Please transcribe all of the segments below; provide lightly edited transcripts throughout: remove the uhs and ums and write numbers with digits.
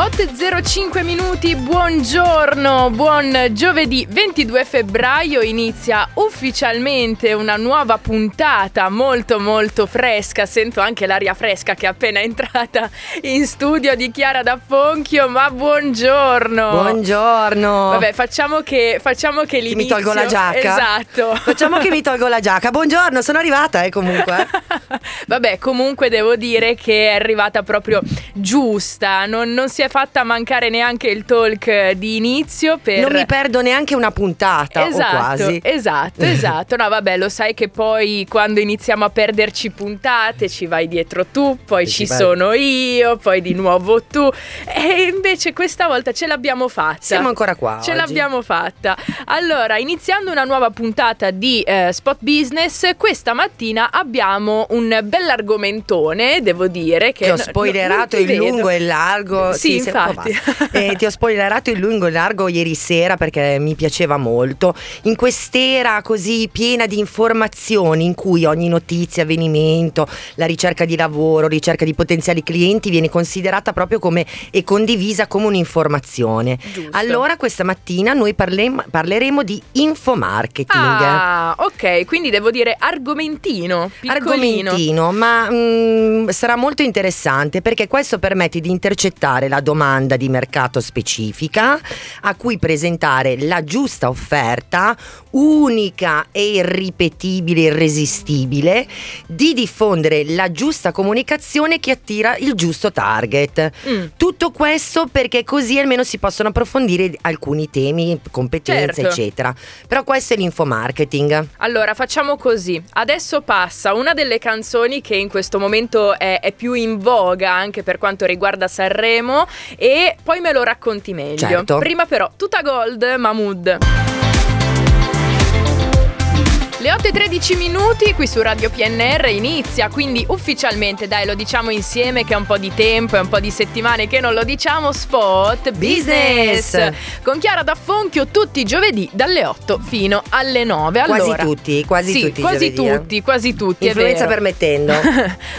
8.05 minuti, buongiorno, buon giovedì 22 febbraio, inizia ufficialmente una nuova puntata molto fresca, sento anche l'aria fresca che è appena entrata in studio di Chiara Daffonchio, ma buongiorno. Buongiorno. Vabbè, facciamo che l'inizio... Mi tolgo la giacca. Esatto. Facciamo che mi tolgo la giacca, buongiorno, sono arrivata comunque. Vabbè, comunque devo dire che è arrivata proprio giusta, non si è fatta mancare neanche il talk di inizio per... Non mi perdo neanche una puntata, esatto, o quasi. Esatto. No, vabbè, lo sai che poi quando iniziamo a perderci puntate ci vai dietro tu, poi ci sono io, poi di nuovo tu. E invece questa volta ce l'abbiamo fatta. Siamo ancora qua. Ce oggi. L'abbiamo fatta. Allora, iniziando una nuova puntata di Spot Business, questa mattina abbiamo un bell'argomentone, devo dire, che ho spoilerato il lungo e il largo. Sì, infatti. Ti ho spoilerato il lungo e il largo ieri sera perché mi piaceva molto. In quest'era così piena di informazioni, in cui ogni notizia, avvenimento, la ricerca di lavoro, ricerca di potenziali clienti viene considerata proprio come e condivisa come un'informazione. Giusto. Allora questa mattina noi parleremo di infomarketing. Ah, ok, quindi devo dire argomentino, ma sarà molto interessante perché questo permette di intercettare la domanda di mercato specifica a cui presentare la giusta offerta, unica e irripetibile, irresistibile, di diffondere la giusta comunicazione che attira il giusto target. Tutto questo perché così almeno si possono approfondire alcuni temi, competenze, eccetera. Però questo è l'infomarketing. Allora facciamo così, adesso passa una delle canzoni che in questo momento è più in voga anche per quanto riguarda Sanremo e poi me lo racconti meglio. Certo. Prima però Tuta Gold, Mahmood. Le 8.13 minuti qui su Radio PNR, inizia quindi ufficialmente, dai, lo diciamo insieme che è un po' di tempo, è un po' di settimane che non lo diciamo, Spot Business con Chiara Daffonchio tutti i giovedì dalle 8 fino alle 9. Allora, quasi tutti, influenza permettendo.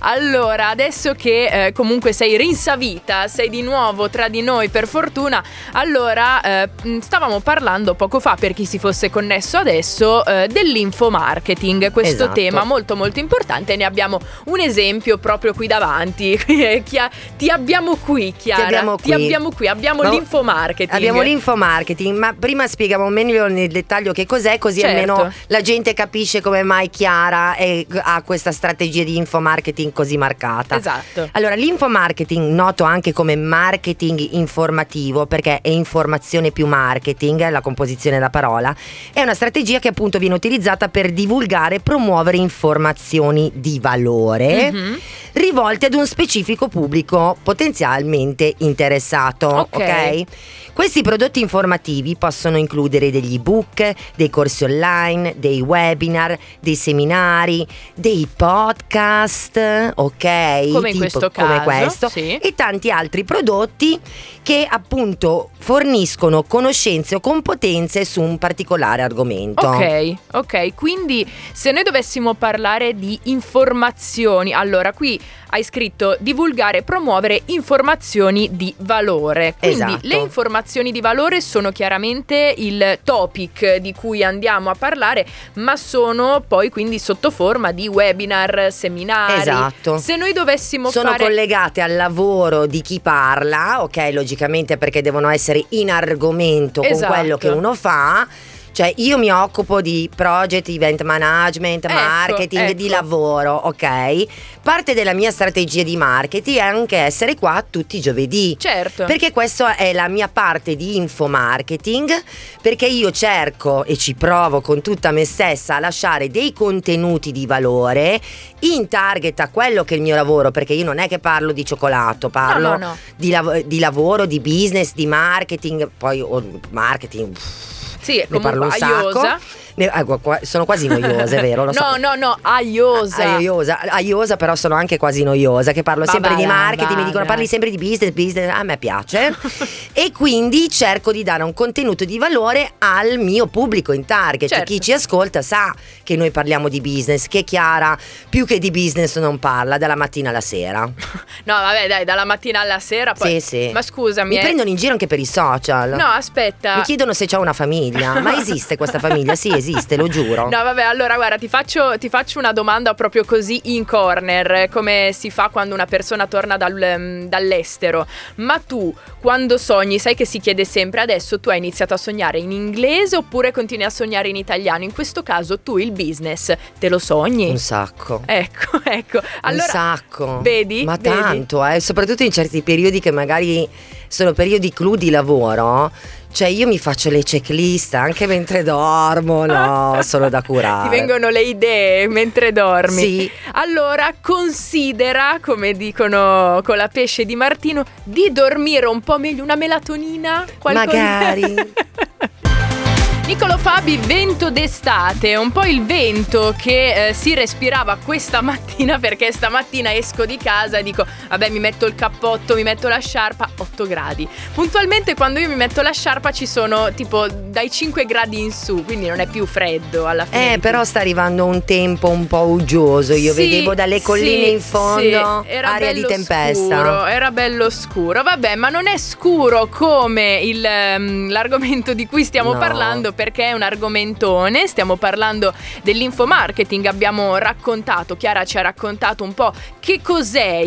Allora, adesso che comunque sei rinsavita, sei di nuovo tra di noi per fortuna, allora stavamo parlando poco fa, per chi si fosse connesso adesso, dell'info marketing, questo tema molto importante, ne abbiamo un esempio proprio qui davanti. Ti abbiamo qui, Chiara. Ti abbiamo qui. Abbiamo l'infomarketing. Abbiamo l'infomarketing, ma prima spieghiamo meglio nel dettaglio che cos'è, così almeno la gente capisce come mai Chiara ha questa strategia di infomarketing così marcata. Esatto. Allora, l'infomarketing, noto anche come marketing informativo, perché è informazione più marketing, la composizione della parola, è una strategia che appunto viene utilizzata per divulgare e promuovere informazioni di valore rivolte ad un specifico pubblico potenzialmente interessato. Okay? Questi prodotti informativi possono includere degli ebook, dei corsi online, dei webinar, dei seminari, dei podcast, come in questo caso, come questo, sì, e tanti altri prodotti che appunto forniscono conoscenze o competenze su un particolare argomento. Ok, quindi se noi dovessimo parlare di informazioni, allora qui hai scritto divulgare e promuovere informazioni di valore. Quindi le informazioni di valore sono chiaramente il topic di cui andiamo a parlare, ma sono poi quindi sotto forma di webinar, seminari. Esatto. Se noi dovessimo sono collegate al lavoro di chi parla, logicamente perché devono essere in argomento con quello che uno fa. Cioè, io mi occupo di project, event management, marketing, di lavoro, Parte della mia strategia di marketing è anche essere qua tutti i giovedì. Certo. Perché questa è la mia parte di infomarketing, perché io cerco e ci provo con tutta me stessa a lasciare dei contenuti di valore in target a quello che è il mio lavoro, perché io non è che parlo di cioccolato, parlo no. Di lavoro, di business, di marketing, poi marketing... Sì, ne parlo un sacco. Sono quasi noiose, vero? Lo so. No, aiosa, però sono anche quasi noiosa, che parlo sempre di marketing, mi dicono parli sempre di business, a me piace. E quindi cerco di dare un contenuto di valore al mio pubblico in target, certo. Cioè, chi ci ascolta sa che noi parliamo di business, che Chiara più che di business non parla dalla mattina alla sera. No, vabbè, dai, dalla mattina alla sera poi... Sì. Ma scusami, mi prendono in giro anche per i social. No, aspetta, mi chiedono se c'ho una famiglia. Ma esiste questa famiglia? Sì, esiste, lo giuro. No, vabbè, allora guarda, ti faccio una domanda proprio così in corner, come si fa quando una persona torna dall'estero. Ma tu, quando sogni, sai che si chiede sempre, adesso tu hai iniziato a sognare in inglese oppure continui a sognare in italiano? In questo caso tu il business te lo sogni? Un sacco. Ecco. Allora, un sacco. Vedi? Ma tanto, soprattutto in certi periodi che magari sono periodi clou di lavoro. Cioè, io mi faccio le checklist anche mentre dormo, no? Solo da curare. Ti vengono le idee mentre dormi. Sì. Allora, considera, come dicono con la pesce di Martino, di dormire un po' meglio, una melatonina. Magari. Niccolò Fabi, vento d'estate, un po' il vento che si respirava questa mattina, perché stamattina esco di casa e dico vabbè, mi metto il cappotto, mi metto la sciarpa, 8 gradi. Puntualmente quando io mi metto la sciarpa ci sono tipo dai 5 gradi in su, quindi non è più freddo alla fine. Però sta arrivando un tempo un po' uggioso, io vedevo dalle colline in fondo aria di tempesta. Scuro, era bello scuro, vabbè, ma non è scuro come l'argomento di cui stiamo parlando, perché è un argomentone. Stiamo parlando dell'infomarketing. Abbiamo raccontato, Chiara ci ha raccontato un po' che cos'è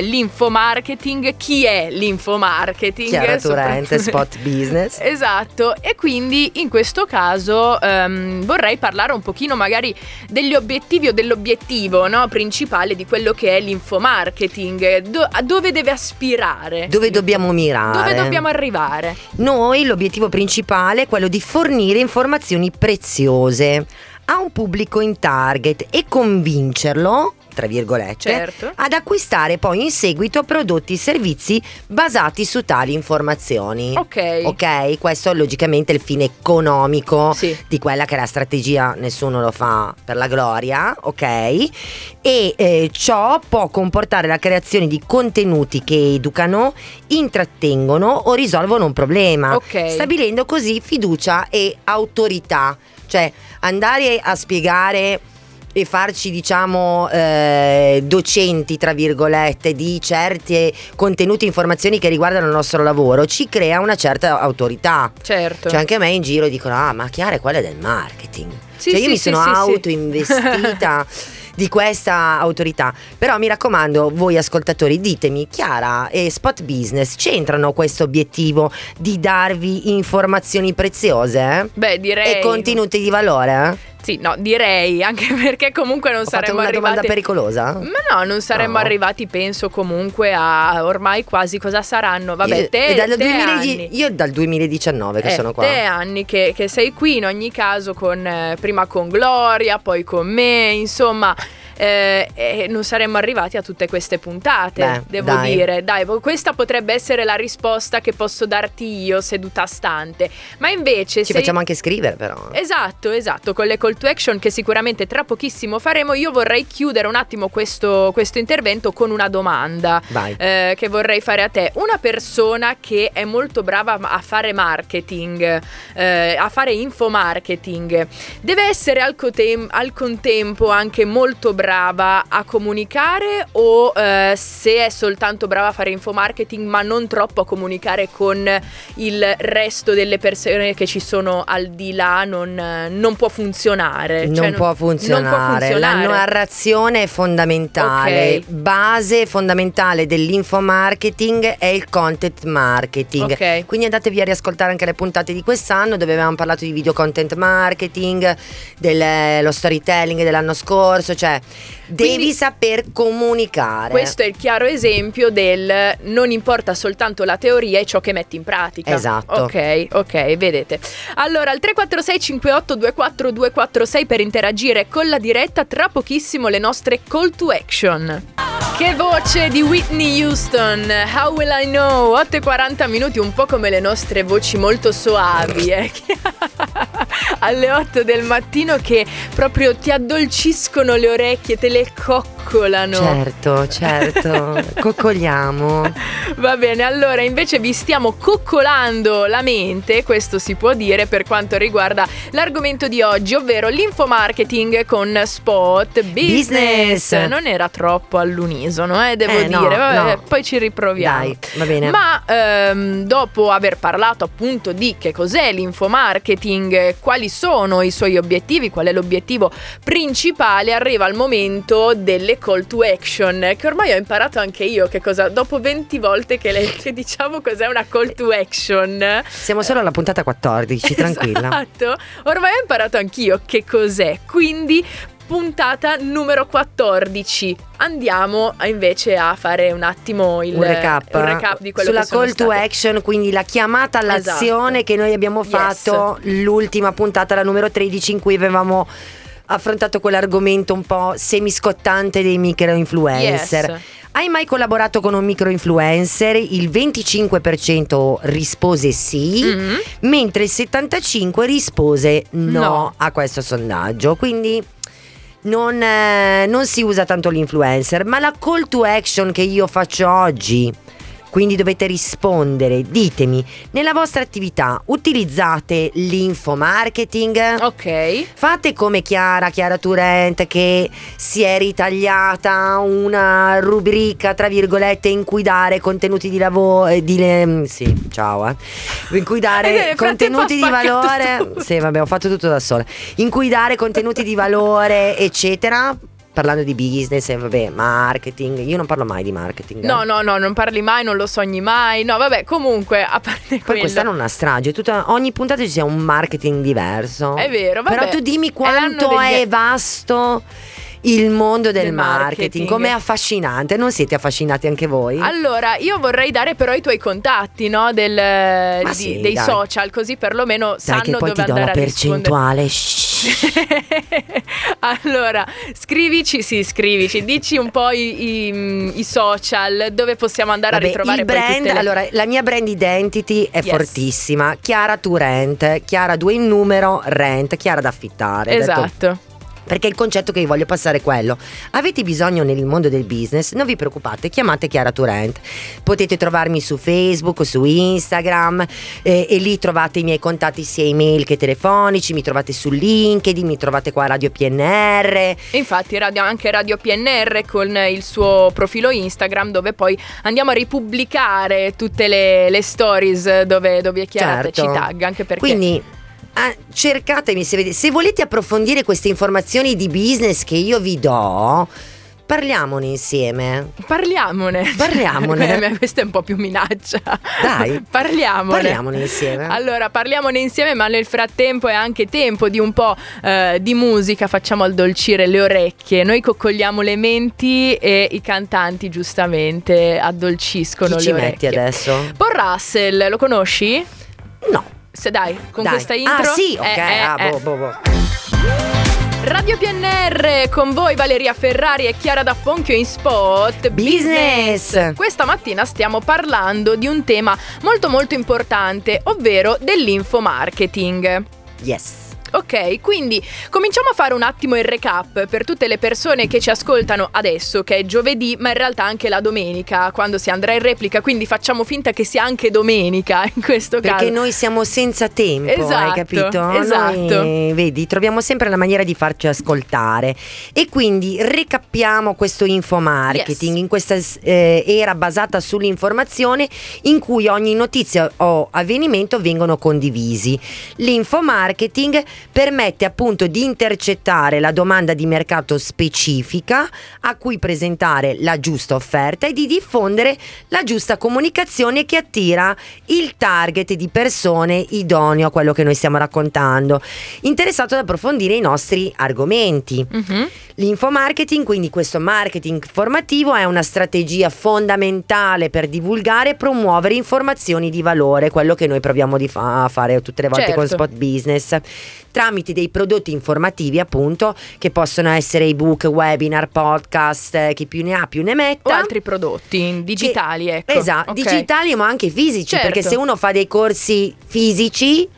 l'infomarketing, chi è l'infomarketing, Chiara2Rent, Spot Business. Esatto, e quindi in questo caso vorrei parlare un pochino magari degli obiettivi o dell'obiettivo, no, principale di quello che è l'infomarketing, a dove deve aspirare, dove dobbiamo mirare, dove dobbiamo arrivare. Noi l'obiettivo principale è quello di fornire informazioni preziose a un pubblico in target e convincerlo, tra virgolette, certo, ad acquistare poi in seguito prodotti e servizi basati su tali informazioni. Ok, questo è logicamente il fine economico di quella che è la strategia, nessuno lo fa per la gloria, ok? E ciò può comportare la creazione di contenuti che educano, intrattengono o risolvono un problema, stabilendo così fiducia e autorità. Cioè, andare a spiegare e farci, diciamo, docenti, tra virgolette, di certi contenuti e informazioni che riguardano il nostro lavoro, ci crea una certa autorità. Certo. Cioè, anche a me in giro dicono, ma Chiara è quella del marketing. Io mi sono autoinvestita di questa autorità. Però mi raccomando, voi ascoltatori, ditemi, Chiara e Spot Business c'entrano questo obiettivo di darvi informazioni preziose? Beh, direi. E contenuti di valore? Sì, no, direi, anche perché comunque non saremmo arrivati. Ho fatto una domanda pericolosa? Ma no, non saremmo arrivati, penso, comunque a ormai quasi, cosa saranno? Vabbè, io dal 2019 che sono qua. 3 anni che sei qui, in ogni caso, prima con Gloria, poi con me, insomma. Non saremmo arrivati a tutte queste puntate. Devo dire, questa potrebbe essere la risposta che posso darti io seduta stante. Ma invece facciamo anche scrivere, però. Esatto, con le call to action che sicuramente tra pochissimo faremo. Io vorrei chiudere un attimo questo intervento con una domanda che vorrei fare a te. Una persona che è molto brava a fare marketing, a fare infomarketing, deve essere al contempo anche molto brava a comunicare, o se è soltanto brava a fare infomarketing ma non troppo a comunicare con il resto delle persone che ci sono al di là, non può funzionare. Non può funzionare. La narrazione è fondamentale. Base fondamentale dell'infomarketing è il content marketing. Quindi andatevi a riascoltare anche le puntate di quest'anno, dove avevamo parlato di video content marketing, dello storytelling dell'anno scorso. Cioè, devi saper comunicare. Questo è il chiaro esempio del non importa soltanto la teoria e ciò che metti in pratica. Esatto. Ok, vedete. Allora, al 346 58 24246 per interagire con la diretta. Tra pochissimo le nostre call to action. Che voce di Whitney Houston, How Will I Know. 8:40 minuti, un po' come le nostre voci molto soavi. alle 8 del mattino che proprio ti addolciscono le orecchie, te le coccolano. Certo, coccoliamo. Va bene, allora invece vi stiamo coccolando la mente, questo si può dire, per quanto riguarda l'argomento di oggi, ovvero l'infomarketing con Spot Business. Non era troppo all'unisono, devo dire, vabbè, no. Poi ci riproviamo. Dai, va bene. Ma dopo aver parlato appunto di che cos'è l'infomarketing, quali sono i suoi obiettivi, qual è l'obiettivo principale, arriva il momento delle call to action, che ormai ho imparato anche io che cosa, dopo 20 volte che le diciamo cos'è una call to action. Siamo solo alla puntata 14, tranquilla. Esatto, ormai ho imparato anch'io che cos'è, quindi puntata numero 14. Andiamo invece a fare un attimo un recap di quello sulla call to action, quindi la chiamata all'azione, esatto, che noi abbiamo fatto, yes, l'ultima puntata, la numero 13, in cui avevamo affrontato quell'argomento un po' semiscottante dei microinfluencer. Yes. Hai mai collaborato con un microinfluencer? Il 25% rispose sì, mm-hmm, mentre il 75% rispose no a questo sondaggio. Quindi non si usa tanto l'influencer, ma la call to action che io faccio oggi, quindi dovete rispondere. Ditemi, nella vostra attività utilizzate l'infomarketing? Ok. Fate come Chiara2Rent, che si è ritagliata una rubrica, tra virgolette, in cui dare contenuti di lavoro, in cui dare contenuti di valore. Tutto. Sì, vabbè, ho fatto tutto da sola. In cui dare contenuti di valore, eccetera. Parlando di business e marketing, io non parlo mai di marketing. No, non parli mai, non lo sogni mai. No, vabbè, comunque, a parte quello. Poi questa è una strage, ogni puntata ci sia un marketing diverso. È vero, vabbè. Però tu dimmi quanto è vasto il mondo del marketing, com'è affascinante. Non siete affascinati anche voi? Allora, io vorrei dare però i tuoi contatti, no? Dei social, così perlomeno sanno che poi dove ti do andare la percentuale. Allora, scrivici, dici un po' i social dove possiamo andare. Vabbè, a ritrovare il brand, allora la mia brand identity è fortissima. Chiara2Rent, Chiara 2 in numero, Rent, Chiara da affittare. Esatto. Detto. Perché il concetto che vi voglio passare è quello: avete bisogno nel mondo del business, non vi preoccupate, chiamate Chiara2Rent. Potete trovarmi su Facebook, su Instagram, e lì trovate i miei contatti sia email che telefonici. Mi trovate su LinkedIn, mi trovate qua a Radio PNR. Infatti anche Radio PNR con il suo profilo Instagram, dove poi andiamo a ripubblicare tutte le stories dove è Chiara, certo, ci tagga, anche perché quindi cercatemi se volete approfondire queste informazioni di business che io vi do. Parliamone insieme. Parliamone. Questa è un po' più minaccia. Dai, parliamone insieme. Allora, parliamone insieme, ma nel frattempo è anche tempo di un po' di musica. Facciamo addolcire le orecchie. Noi coccoliamo le menti e i cantanti giustamente addolciscono le orecchie. Chi ci metti adesso? Paul Russell, lo conosci? No. Se dai, con dai, questa intro. Ah sì, ok, boh. Radio PNR, con voi Valeria Ferrari e Chiara Daffonchio in Spot Business. Questa mattina stiamo parlando di un tema molto molto importante, ovvero dell'infomarketing. Yes. Ok, quindi cominciamo a fare un attimo il recap per tutte le persone che ci ascoltano adesso, che è giovedì, ma in realtà anche la domenica, quando si andrà in replica, quindi facciamo finta che sia anche domenica in questo caso. Perché noi siamo senza tempo, esatto, hai capito? Esatto. Noi, vedi, troviamo sempre la maniera di farci ascoltare. E quindi recappiamo questo infomarketing, yes, in questa era basata sull'informazione, in cui ogni notizia o avvenimento vengono condivisi. L'infomarketing permette appunto di intercettare la domanda di mercato specifica, a cui presentare la giusta offerta e di diffondere la giusta comunicazione che attira il target di persone idoneo a quello che noi stiamo raccontando, interessato ad approfondire i nostri argomenti. Mm-hmm. L'infomarketing, quindi questo marketing formativo, è una strategia fondamentale per divulgare e promuovere informazioni di valore, quello che noi proviamo a fare tutte le volte, certo, con Spot Business, tramite dei prodotti informativi, appunto, che possono essere ebook, webinar, podcast, chi più ne ha più ne metta, o altri prodotti digitali, ecco. Esatto, okay, digitali ma anche fisici, certo, perché se uno fa dei corsi fisici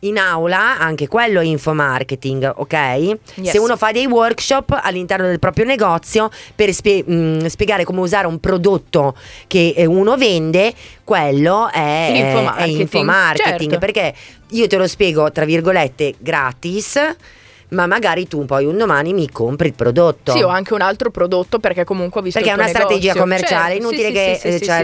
in aula, anche quello è infomarketing, ok? Yes. Se uno fa dei workshop all'interno del proprio negozio per spiegare come usare un prodotto che uno vende, quello è infomarketing, certo. Perché io te lo spiego tra virgolette gratis, ma magari tu poi un domani mi compri il prodotto. Sì, o anche un altro prodotto, perché comunque ho visto perché è una strategia commerciale, certo, inutile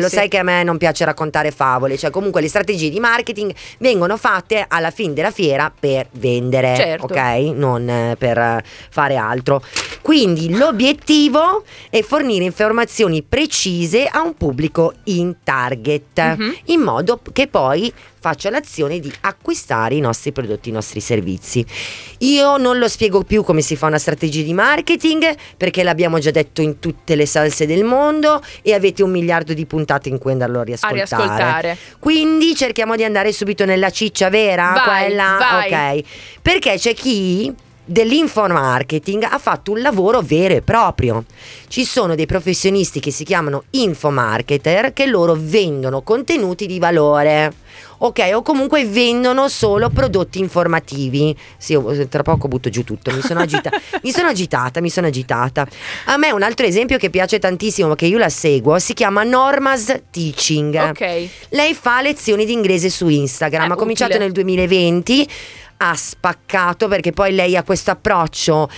sai che a me non piace raccontare favole, cioè comunque le strategie di marketing vengono fatte alla fine della fiera per vendere, certo, ok? Non per fare altro. Quindi l'obiettivo è fornire informazioni precise a un pubblico in target, in modo che poi faccia l'azione di acquistare i nostri prodotti, i nostri servizi. Io non lo spiego più come si fa una strategia di marketing, perché l'abbiamo già detto in tutte le salse del mondo e avete un miliardo di puntate in cui andarlo a riascoltare. Quindi cerchiamo di andare subito nella ciccia vera, vai. Ok, perché c'è chi dell'infomarketing ha fatto un lavoro vero e proprio. Ci sono dei professionisti che si chiamano infomarketer, che loro vendono contenuti di valore, ok, o comunque vendono solo prodotti informativi. Sì, tra poco butto giù tutto, mi sono agitata. A me un altro esempio che piace tantissimo, che io la seguo, si chiama Norma's Teaching. Ok. Lei fa lezioni di inglese su Instagram, ha cominciato nel 2020, ha spaccato, perché poi lei ha questo approccio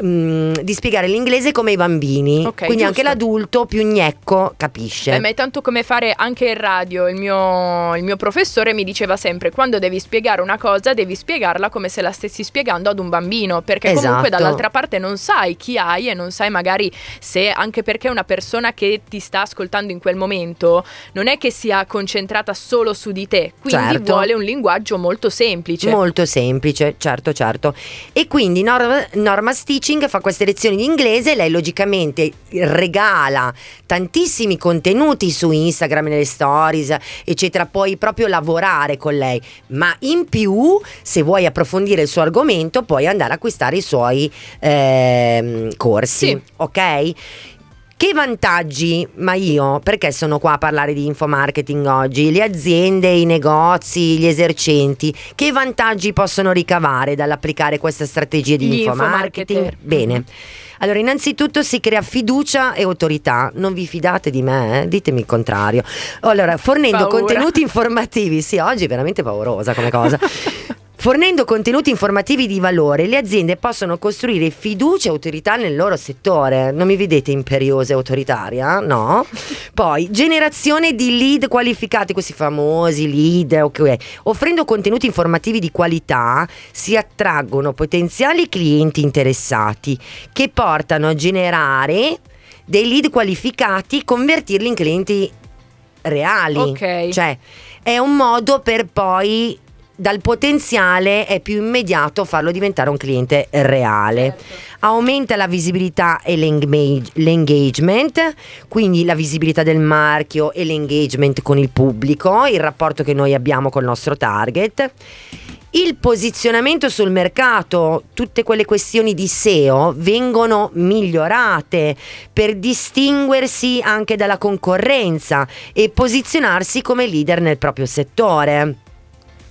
di spiegare l'inglese come i bambini, okay, quindi giusto, anche l'adulto più gnecco capisce. Ma è tanto come fare anche in radio. Il mio professore mi diceva sempre: quando devi spiegare una cosa devi spiegarla come se la stessi spiegando ad un bambino, perché comunque dall'altra parte non sai chi hai e non sai magari se, anche perché una persona che ti sta ascoltando in quel momento non è che sia concentrata solo su di te, quindi vuole un linguaggio molto semplice. Molto semplice, certo. E quindi Norma's Teaching fa queste lezioni di inglese. Lei logicamente regala tantissimi contenuti su Instagram, nelle stories, eccetera. Puoi proprio lavorare con lei, ma in più, se vuoi approfondire il suo argomento, puoi andare a acquistare i suoi corsi, sì, ok? Che vantaggi? Ma io, perché sono qua a parlare di infomarketing oggi, le aziende, i negozi, gli esercenti, che vantaggi possono ricavare dall'applicare questa strategia di infomarketing? Bene. Allora, innanzitutto si crea fiducia e autorità. Non vi fidate di me? Ditemi il contrario. Allora, fornendo contenuti informativi. Sì, oggi è veramente paurosa come cosa. Fornendo contenuti informativi di valore, le aziende possono costruire fiducia e autorità nel loro settore. Non mi vedete imperiosa e autoritaria? No. Poi, generazione di lead qualificati, questi famosi lead, ok. Offrendo contenuti informativi di qualità, si attraggono potenziali clienti interessati, che portano a generare dei lead qualificati, convertirli in clienti reali. Ok. Cioè, è un modo per poi, dal potenziale è più immediato farlo diventare un cliente reale, certo. Aumenta la visibilità e l'engagement, quindi la visibilità del marchio e l'engagement con il pubblico, il rapporto che noi abbiamo col nostro target. Il posizionamento sul mercato, tutte quelle questioni di SEO vengono migliorate per distinguersi anche dalla concorrenza e posizionarsi come leader nel proprio settore.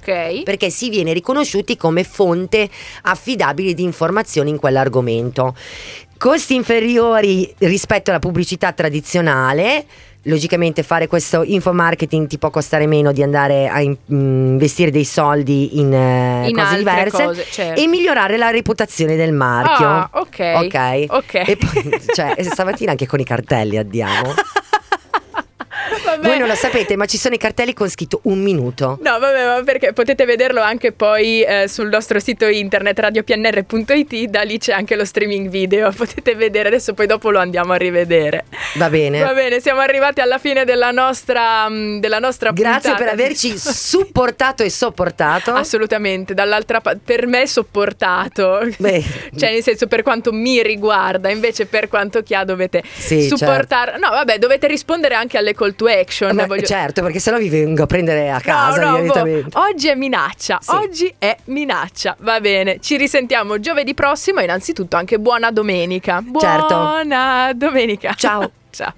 Okay. Perché si viene riconosciuti come fonte affidabile di informazioni in quell'argomento. Costi inferiori rispetto alla pubblicità tradizionale. Logicamente fare questo infomarketing ti può costare meno di andare a investire dei soldi in cose diverse, cose, certo. E migliorare la reputazione del marchio. Ok. E poi, cioè, stamattina anche con i cartelli addiamo. Vabbè. Voi non lo sapete, ma ci sono i cartelli con scritto un minuto. No, vabbè, ma perché potete vederlo anche poi sul nostro sito internet radiopnr.it, da lì c'è anche lo streaming video, potete vedere, adesso poi dopo lo andiamo a rivedere. Va bene, siamo arrivati alla fine della nostra grazie puntata. Per averci supportato e sopportato. Assolutamente, dall'altra parte, per me sopportato. Beh. Cioè, nel senso, per quanto mi riguarda, invece per quanto Chia dovete supportare. Certo. No, vabbè, dovete rispondere anche alle call to action. Certo, perché sennò vi vengo a prendere a casa. No, oggi è minaccia. Va bene, ci risentiamo giovedì prossimo. Innanzitutto anche buona domenica. Buona domenica. Ciao.